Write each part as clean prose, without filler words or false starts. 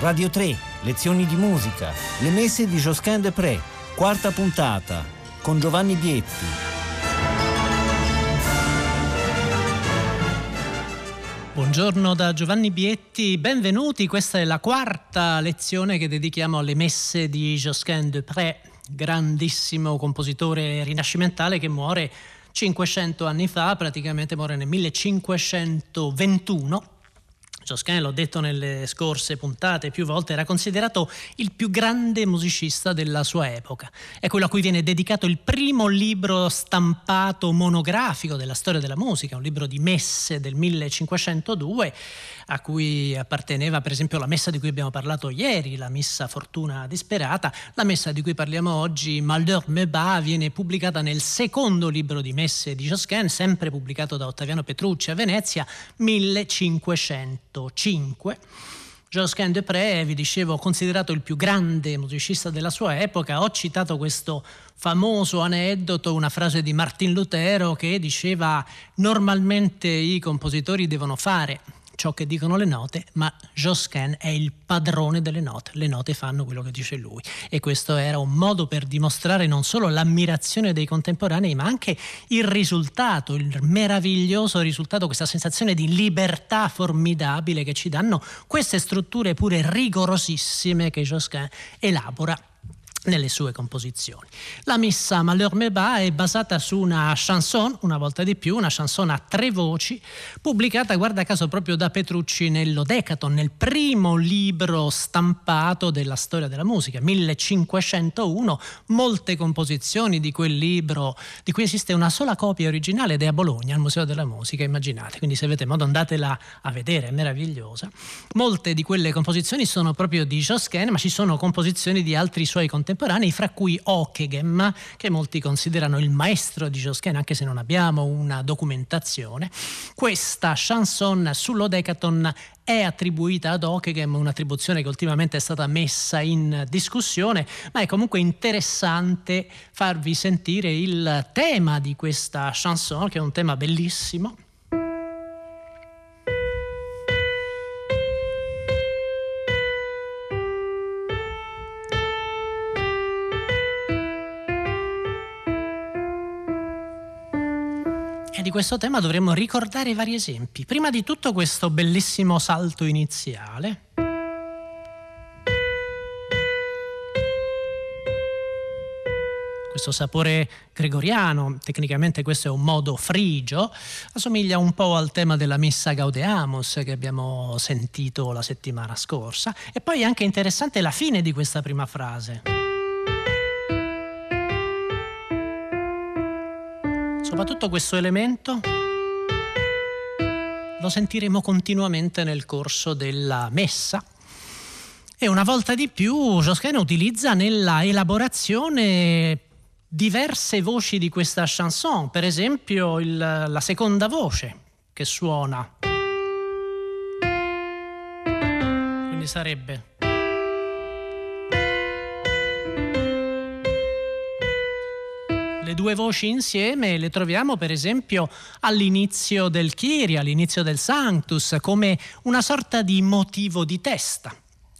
Radio 3, lezioni di musica, le messe di Josquin des Prez, quarta puntata, con Giovanni Bietti. Buongiorno da Giovanni Bietti, benvenuti, questa è la quarta lezione che dedichiamo alle messe di Josquin des Prez, grandissimo compositore rinascimentale che muore 500 anni fa, praticamente muore nel 1521. Josquin, l'ho detto nelle scorse puntate più volte, era considerato il più grande musicista della sua epoca. È quello a cui viene dedicato il primo libro stampato monografico della storia della musica, un libro di messe del 1502, a cui apparteneva per esempio la messa di cui abbiamo parlato ieri, la Missa Fortuna Disperata. La messa di cui parliamo oggi, Malheur me bat, viene pubblicata nel secondo libro di messe di Josquin, sempre pubblicato da Ottaviano Petrucci a Venezia, 1505. Josquin des Prez, vi dicevo, considerato il più grande musicista della sua epoca. Ho citato questo famoso aneddoto, una frase di Martin Lutero che diceva: normalmente i compositori devono fare ciò che dicono le note, ma Josquin è il padrone delle note, le note fanno quello che dice lui. E questo era un modo per dimostrare non solo l'ammirazione dei contemporanei, ma anche il risultato, il meraviglioso risultato, questa sensazione di libertà formidabile che ci danno queste strutture pure rigorosissime che Josquin elabora nelle sue composizioni. La messa Malheur me bat è basata su una chanson, una volta di più, una chanson a tre voci, pubblicata, guarda caso, proprio da Petrucci nell'Odecaton, nel primo libro stampato della storia della musica, 1501. Molte composizioni di quel libro, di cui esiste una sola copia originale, ed è a Bologna, al Museo della Musica, immaginate. Quindi se avete modo andatela a vedere, è meravigliosa. Molte di quelle composizioni sono proprio di Josquin, ma ci sono composizioni di altri suoi contemporanei, fra cui Ockeghem, che molti considerano il maestro di Josquin, anche se non abbiamo una documentazione. Questa chanson sull'Odecaton è attribuita ad Ockeghem, un'attribuzione che ultimamente è stata messa in discussione, ma è comunque interessante farvi sentire il tema di questa chanson, che è un tema bellissimo. Di questo tema dovremmo ricordare vari esempi. Prima di tutto questo bellissimo salto iniziale. Questo sapore gregoriano, tecnicamente questo è un modo frigio, assomiglia un po' al tema della Missa Gaudeamus che abbiamo sentito la settimana scorsa. E poi è anche interessante la fine di questa prima frase. Soprattutto questo elemento lo sentiremo continuamente nel corso della messa. E una volta di più Josquin utilizza nella elaborazione diverse voci di questa chanson, per esempio la seconda voce che suona. Quindi sarebbe le due voci insieme, le troviamo per esempio all'inizio del Kyrie, all'inizio del Sanctus, come una sorta di motivo di testa.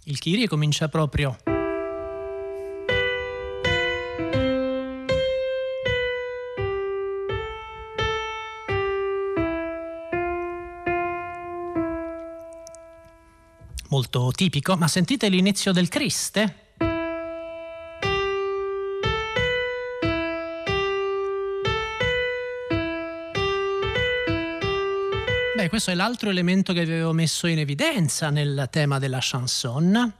Il Kyrie comincia proprio molto tipico, ma sentite l'inizio del Criste. Questo è l'altro elemento che avevo messo in evidenza nel tema della chanson.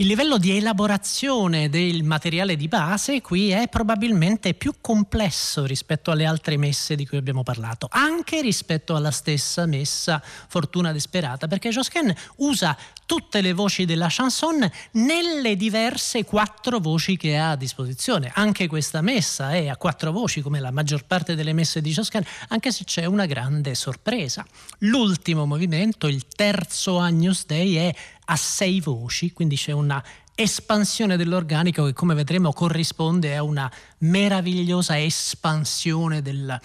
Il livello di elaborazione del materiale di base qui è probabilmente più complesso rispetto alle altre messe di cui abbiamo parlato, anche rispetto alla stessa messa Fortuna Disperata, perché Josquin usa tutte le voci della chanson nelle diverse quattro voci che ha a disposizione. Anche questa messa è a quattro voci, come la maggior parte delle messe di Josquin, anche se c'è una grande sorpresa. L'ultimo movimento, il terzo Agnus Dei, è a sei voci, quindi c'è una espansione dell'organico che, come vedremo, corrisponde a una meravigliosa espansione del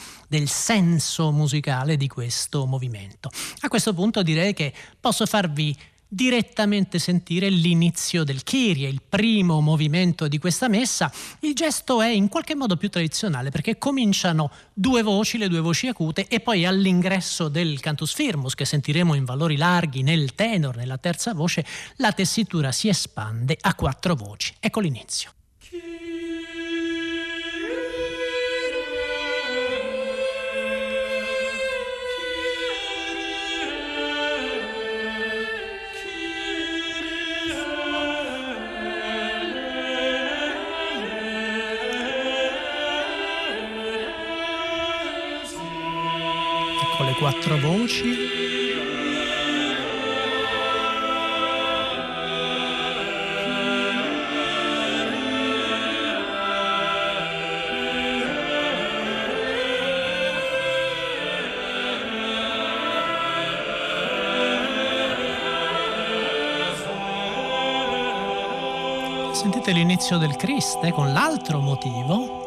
senso musicale di questo movimento. A questo punto direi che posso farvi direttamente sentire l'inizio del Kyrie, il primo movimento di questa messa. Il gesto è in qualche modo più tradizionale perché cominciano due voci, le due voci acute, e poi all'ingresso del cantus firmus, che sentiremo in valori larghi nel tenor, nella terza voce, la tessitura si espande a quattro voci. Ecco l'inizio. Quattro voci. Sentite l'inizio del Christe con l'altro motivo.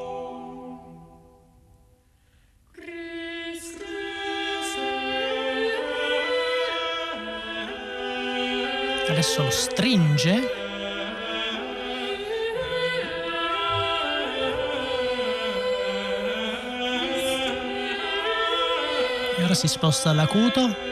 Adesso lo stringe. E ora si sposta all'acuto.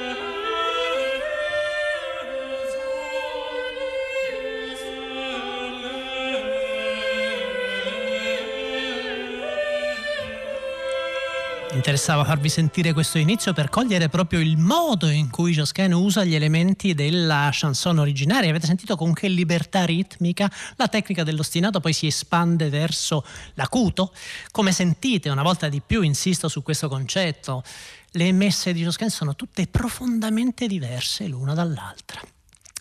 Mi interessava farvi sentire questo inizio per cogliere proprio il modo in cui Josquin usa gli elementi della chanson originaria. Avete sentito con che libertà ritmica la tecnica dell'ostinato poi si espande verso l'acuto? Come sentite, una volta di più insisto su questo concetto, le messe di Josquin sono tutte profondamente diverse l'una dall'altra.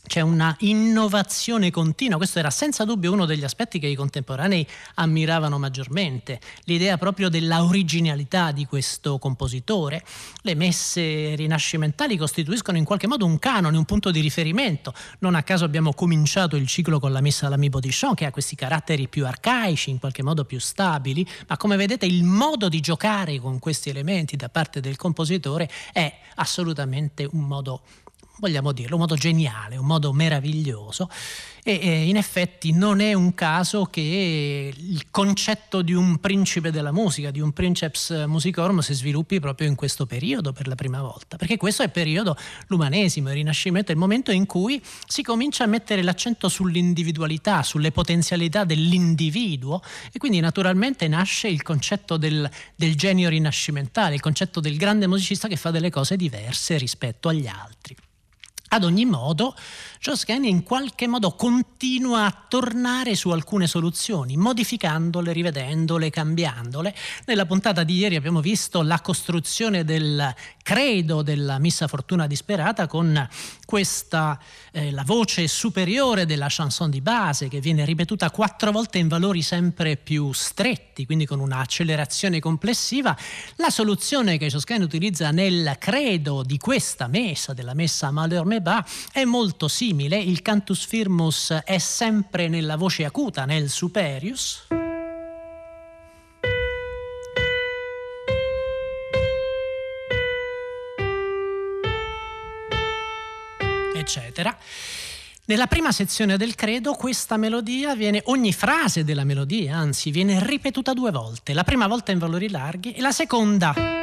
C'è una innovazione continua. Questo era senza dubbio uno degli aspetti che i contemporanei ammiravano maggiormente, l'idea proprio della originalità di questo compositore. Le messe rinascimentali costituiscono in qualche modo un canone, un punto di riferimento. Non a caso abbiamo cominciato il ciclo con la messa all'amibo di Chant, che ha questi caratteri più arcaici, in qualche modo più stabili, ma come vedete il modo di giocare con questi elementi da parte del compositore è assolutamente un modo, vogliamo dirlo, un modo geniale, un modo meraviglioso, e in effetti non è un caso che il concetto di un principe della musica, di un princeps musicorum, si sviluppi proprio in questo periodo per la prima volta, perché questo è il periodo, l'umanesimo, il rinascimento, è il momento in cui si comincia a mettere l'accento sull'individualità, sulle potenzialità dell'individuo, e quindi naturalmente nasce il concetto del genio rinascimentale, il concetto del grande musicista che fa delle cose diverse rispetto agli altri. Ad ogni modo, Josquin in qualche modo continua a tornare su alcune soluzioni, modificandole, rivedendole, cambiandole. Nella puntata di ieri abbiamo visto la costruzione del credo della Missa Fortuna Disperata con questa, la voce superiore della chanson di base, che viene ripetuta quattro volte in valori sempre più stretti, quindi con un'accelerazione complessiva. La soluzione che Josquin utilizza nel credo di questa messa, della messa Malheur me bat, è molto simile. Il cantus firmus è sempre nella voce acuta, nel superius, eccetera. Nella prima sezione del credo questa melodia viene, ogni frase della melodia anzi, viene ripetuta due volte, la prima volta in valori larghi e la seconda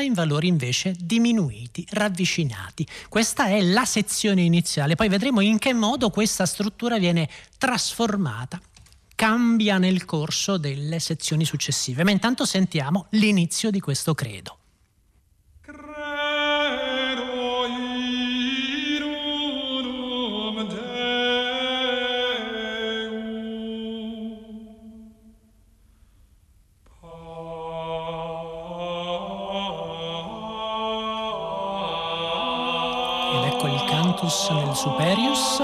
in valori invece diminuiti, ravvicinati. Questa è la sezione iniziale, poi vedremo in che modo questa struttura viene trasformata, cambia nel corso delle sezioni successive, ma intanto sentiamo l'inizio di questo credo. Nel superius,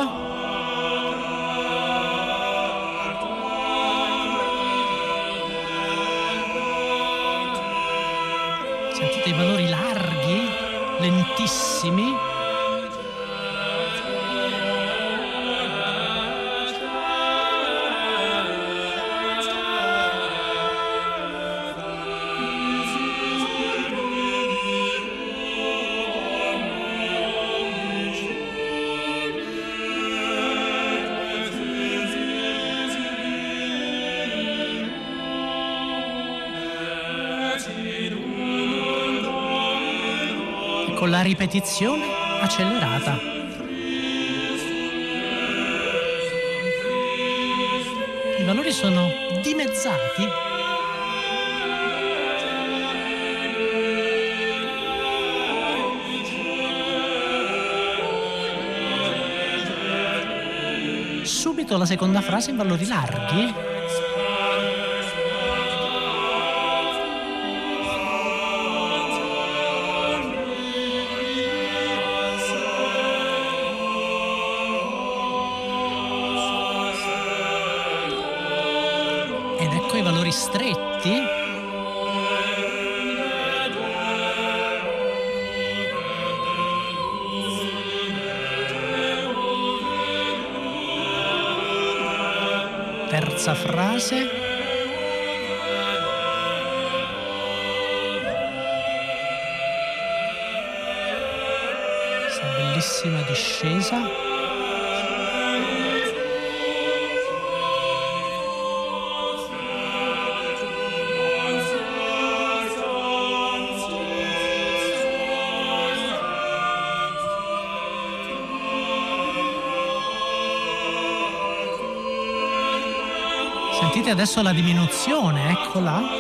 Sentite i valori larghi, lentissimi. Con la ripetizione accelerata. I valori sono dimezzati. Subito la seconda frase in valori larghi. Stretti, terza frase, questa bellissima discesa. Sentite adesso la diminuzione, eccola.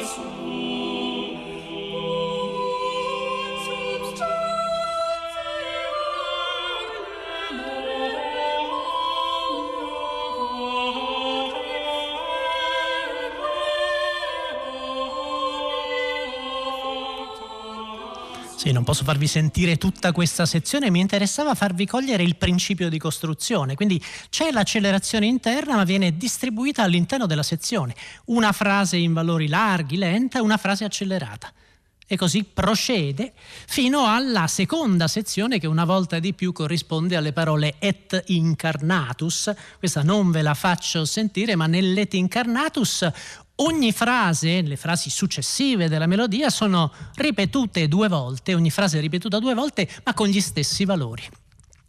Sì, non posso farvi sentire tutta questa sezione, mi interessava farvi cogliere il principio di costruzione, quindi c'è l'accelerazione interna ma viene distribuita all'interno della sezione, una frase in valori larghi, lenta, una frase accelerata e così procede fino alla seconda sezione che una volta di più corrisponde alle parole et incarnatus, questa non ve la faccio sentire ma nell'et incarnatus ogni frase, le frasi successive della melodia, sono ripetute due volte, ogni frase è ripetuta due volte, ma con gli stessi valori.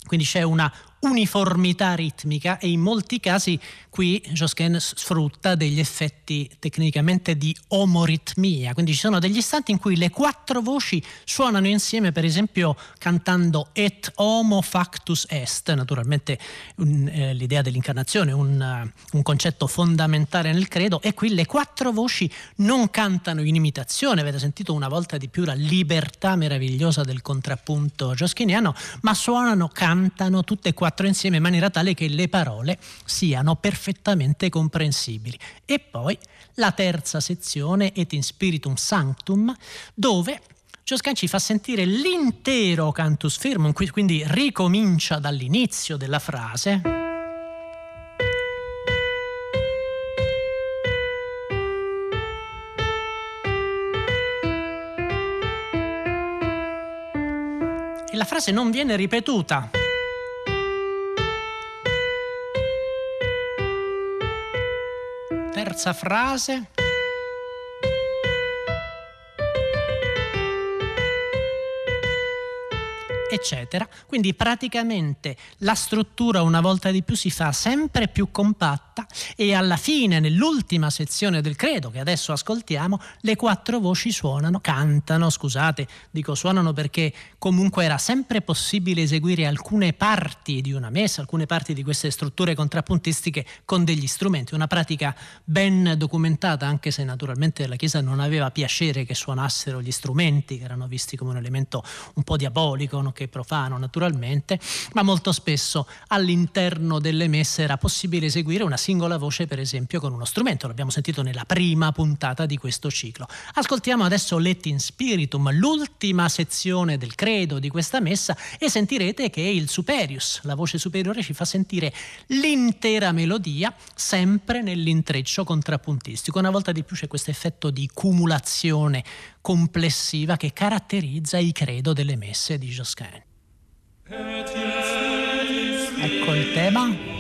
Quindi c'è una uniformità ritmica e in molti casi qui Josquin sfrutta degli effetti tecnicamente di omoritmia, quindi ci sono degli istanti in cui le quattro voci suonano insieme, per esempio cantando et homo factus est, naturalmente l'idea dell'incarnazione, un concetto fondamentale nel credo, e qui le quattro voci non cantano in imitazione, avete sentito una volta di più la libertà meravigliosa del contrappunto josquiniano, ma suonano, cantano tutte e quattro insieme in maniera tale che le parole siano perfettamente comprensibili. E poi la terza sezione, Et in Spiritum Sanctum, dove Josquin ci fa sentire l'intero cantus firmum, quindi ricomincia dall'inizio della frase. E la frase non viene ripetuta. Terza frase. Eccetera. Quindi praticamente la struttura una volta di più si fa sempre più compatta e alla fine, nell'ultima sezione del credo che adesso ascoltiamo, le quattro voci suonano, cantano, scusate, dico suonano perché comunque era sempre possibile eseguire alcune parti di una messa, alcune parti di queste strutture contrappuntistiche con degli strumenti, una pratica ben documentata anche se naturalmente la Chiesa non aveva piacere che suonassero gli strumenti che erano visti come un elemento un po' diabolico, no? Che profano naturalmente, ma molto spesso all'interno delle messe era possibile eseguire una singola voce, per esempio, con uno strumento. L'abbiamo sentito nella prima puntata di questo ciclo. Ascoltiamo adesso Let in Spiritum, l'ultima sezione del credo di questa messa, e sentirete che il superius, la voce superiore, ci fa sentire l'intera melodia sempre nell'intreccio contrappuntistico. Una volta di più c'è questo effetto di cumulazione complessiva che caratterizza il credo delle messe di Josquin. Ecco il tema.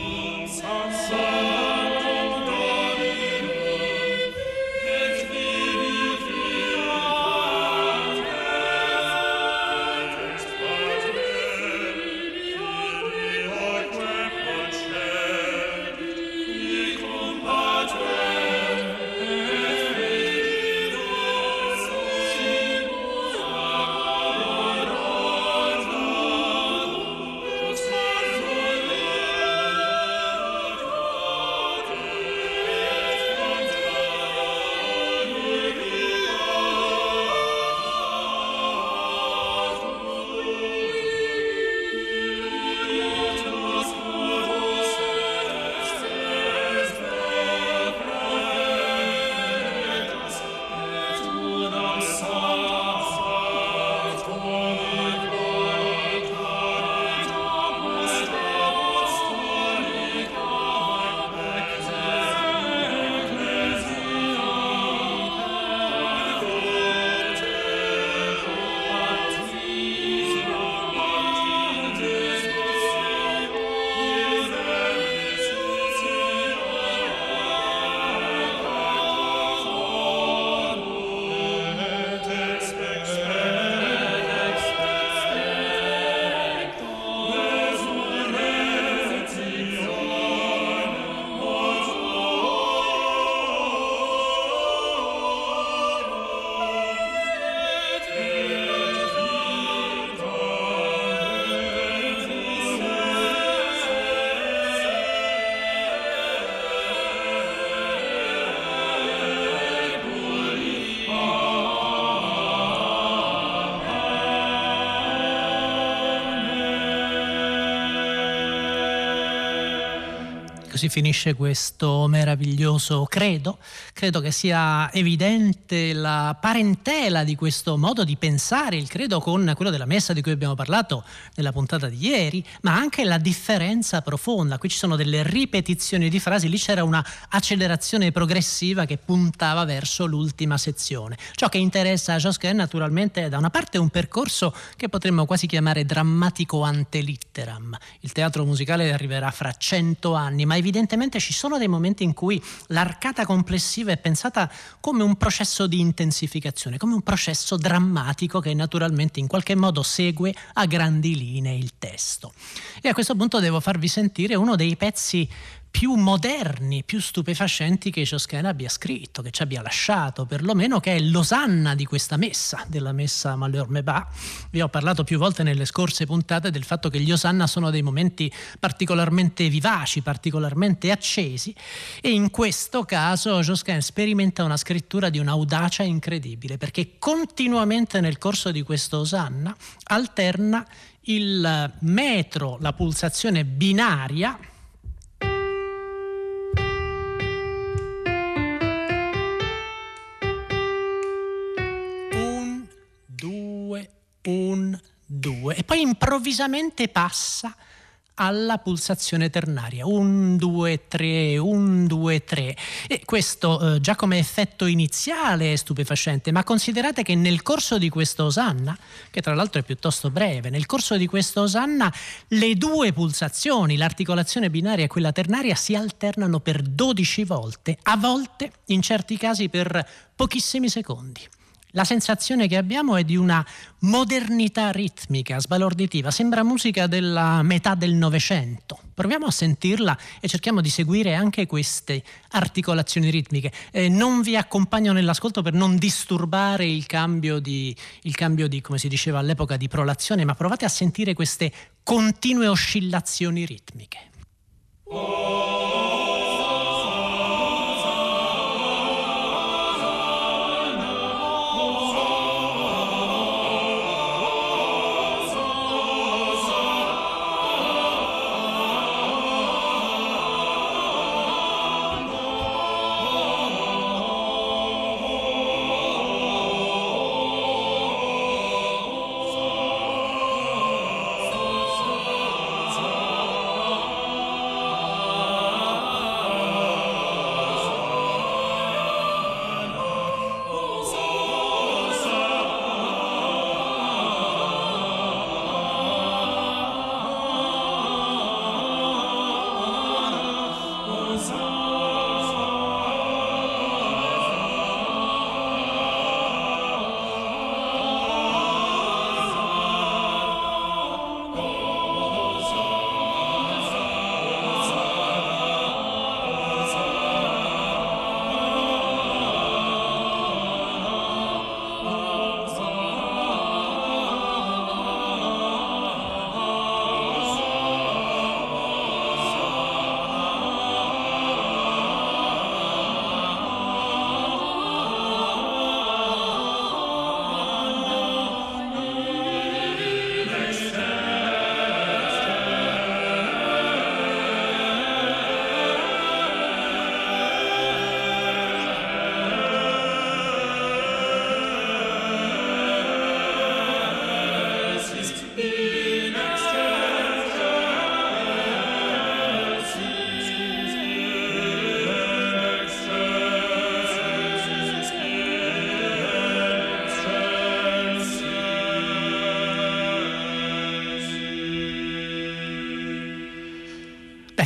Si finisce questo meraviglioso credo. Credo che sia evidente la parentela di questo modo di pensare il credo con quello della messa di cui abbiamo parlato nella puntata di ieri, ma anche la differenza profonda. Qui ci sono delle ripetizioni di frasi, lì c'era una accelerazione progressiva che puntava verso l'ultima sezione. Ciò che interessa a Josquin naturalmente è da una parte un percorso che potremmo quasi chiamare drammatico ante litteram. Il teatro musicale arriverà fra 100 anni, ma evidentemente ci sono dei momenti in cui l'arcata complessiva è pensata come un processo di intensificazione, come un processo drammatico che naturalmente in qualche modo segue a grandi linee il testo. E a questo punto devo farvi sentire uno dei pezzi più moderni, più stupefacenti che Josquin abbia scritto, che ci abbia lasciato perlomeno, che è l'osanna di questa messa, della messa Malheur me bat. Vi ho parlato più volte nelle scorse puntate del fatto che gli osanna sono dei momenti particolarmente vivaci, particolarmente accesi, e in questo caso Josquin sperimenta una scrittura di un'audacia incredibile, perché continuamente nel corso di questo osanna alterna il metro, la pulsazione binaria due, e poi improvvisamente passa alla pulsazione ternaria, 1, 2, 3, 1, 2, 3, e questo già come effetto iniziale è stupefacente, ma considerate che nel corso di questa osanna, che tra l'altro è piuttosto breve, nel corso di questa osanna le due pulsazioni, l'articolazione binaria e quella ternaria, si alternano per 12 volte, a volte in certi casi per pochissimi secondi. La sensazione che abbiamo è di una modernità ritmica sbalorditiva, sembra musica della metà del Novecento. Proviamo a sentirla e cerchiamo di seguire anche queste articolazioni ritmiche. Non vi accompagno nell'ascolto per non disturbare il cambio di, come si diceva all'epoca, di prolazione, ma provate a sentire queste continue oscillazioni ritmiche.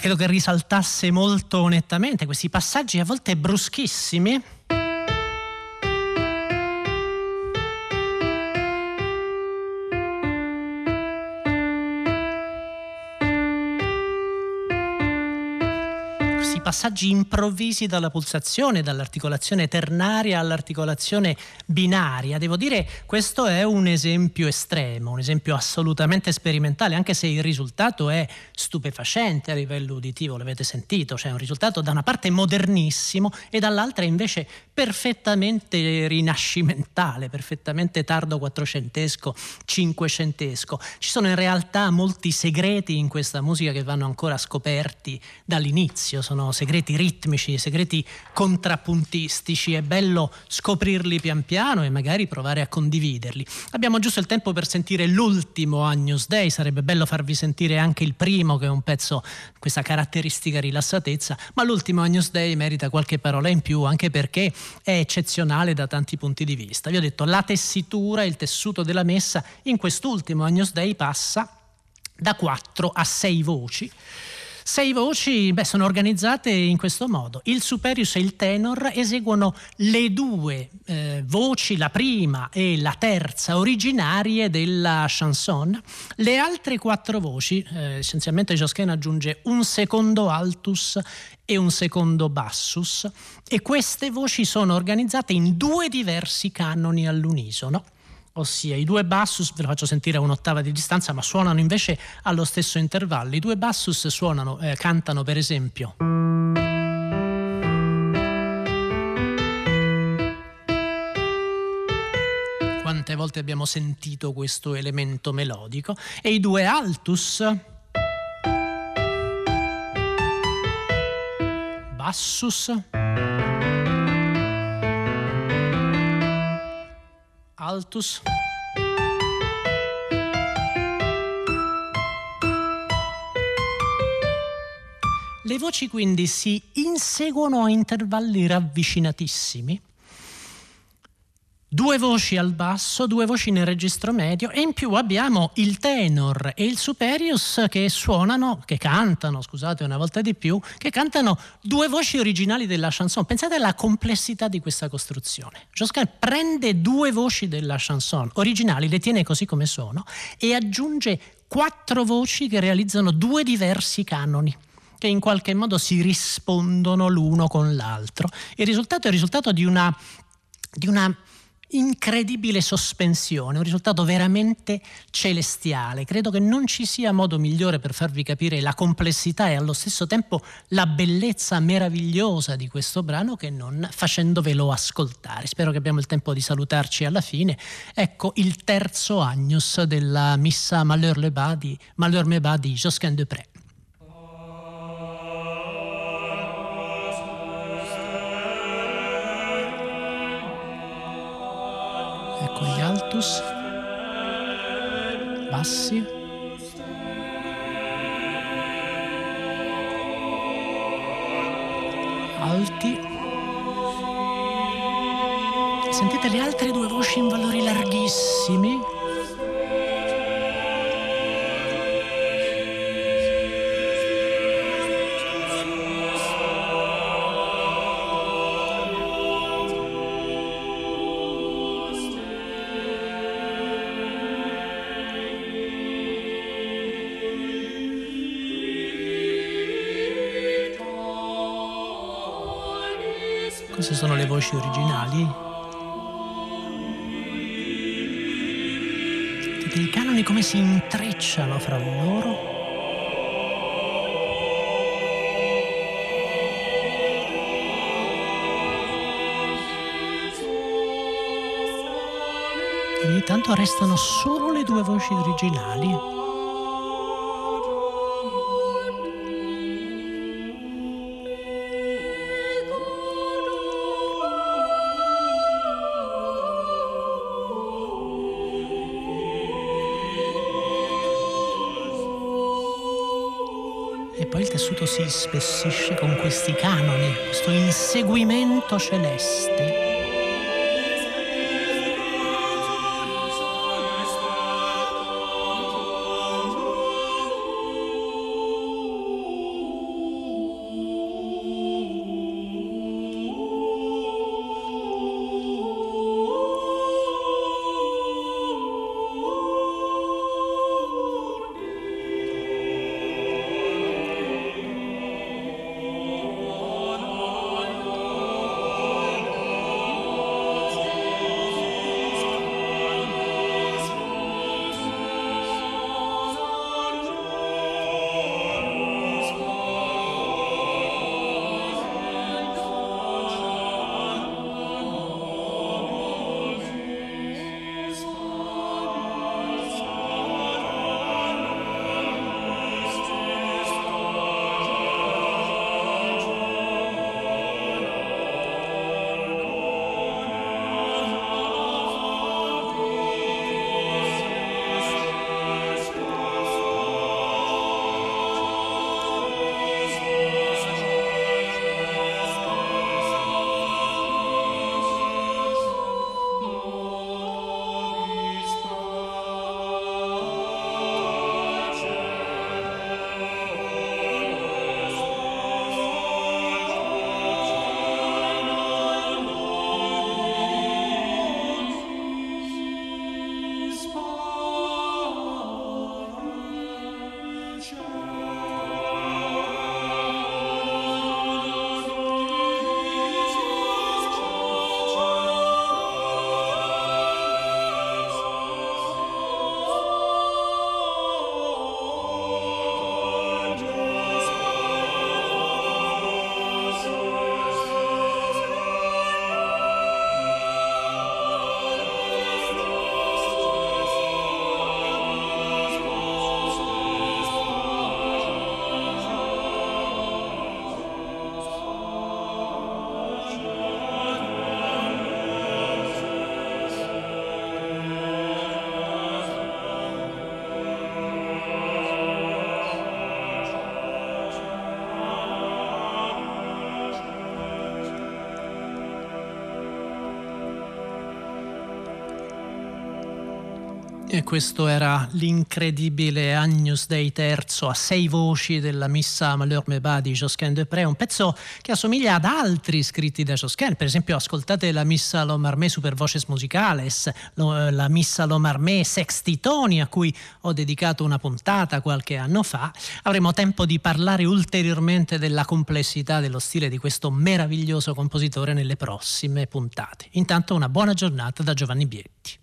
credo che risaltasse molto nettamente questi passaggi a volte bruschissimi. Questi passaggi improvvisi dalla pulsazione, dall'articolazione ternaria all'articolazione binaria. Devo dire, questo è un esempio estremo, un esempio assolutamente sperimentale, anche se il risultato è stupefacente a livello uditivo, l'avete sentito, cioè un risultato da una parte modernissimo e dall'altra invece perfettamente rinascimentale, perfettamente tardo quattrocentesco, cinquecentesco. Ci sono in realtà molti segreti in questa musica che vanno ancora scoperti dall'inizio. Sono segreti ritmici, segreti contrappuntistici, è bello scoprirli pian piano e magari provare a condividerli. Abbiamo giusto il tempo per sentire l'ultimo Agnus Dei, sarebbe bello farvi sentire anche il primo che è un pezzo con questa caratteristica rilassatezza, ma l'ultimo Agnus Dei merita qualche parola in più anche perché è eccezionale da tanti punti di vista. Vi ho detto, la tessitura, il tessuto della messa in quest'ultimo Agnus Dei passa da 4 a 6 voci. 6 voci, sono organizzate in questo modo. Il superius e il tenor eseguono le due voci, la prima e la terza, originarie della chanson. Le altre 4 voci, essenzialmente Josquin aggiunge un secondo altus e un secondo bassus, e queste voci sono organizzate in 2 diversi canoni all'unisono. Ossia, i 2 bassus, ve lo faccio sentire a un'ottava di distanza, ma suonano invece allo stesso intervallo. I 2 bassus suonano, cantano per esempio quante volte abbiamo sentito questo elemento melodico, e i 2 altus, bassus, altus, le voci quindi si inseguono a intervalli ravvicinatissimi, 2 voci al basso, 2 voci nel registro medio, e in più abbiamo il tenor e il superius che suonano, che cantano, scusate una volta di più, che cantano 2 voci originali della chanson. Pensate alla complessità di questa costruzione. Josquin prende 2 voci della chanson originali, le tiene così come sono, e aggiunge 4 voci che realizzano 2 diversi canoni, che in qualche modo si rispondono l'uno con l'altro. Il risultato è il risultato di una incredibile sospensione, un risultato veramente celestiale. Credo che non ci sia modo migliore per farvi capire la complessità e allo stesso tempo la bellezza meravigliosa di questo brano che non facendovelo ascoltare. Spero che abbiamo il tempo di salutarci alla fine. Ecco il terzo Agnus della Missa Malheur me bat di Josquin des Prez. Gli altus, bassi, alti. Sentite le altre 2 voci in valori larghissimi. Queste sono le voci originali. Vedete i canoni come si intrecciano fra loro. E ogni tanto restano solo le 2 voci originali. E poi il tessuto si spessisce con questi canoni, questo inseguimento celeste. e questo era l'incredibile Agnus Dei III a 6 voci della missa Malheur me bat di Josquin des Prez, un pezzo che assomiglia ad altri scritti da Josquin. Per esempio ascoltate la missa Lomarme Super Voices Musicales, la missa Lomarme Sextitoni a cui ho dedicato una puntata qualche anno fa. Avremo tempo di parlare ulteriormente della complessità dello stile di questo meraviglioso compositore nelle prossime puntate. Intanto una buona giornata da Giovanni Bietti.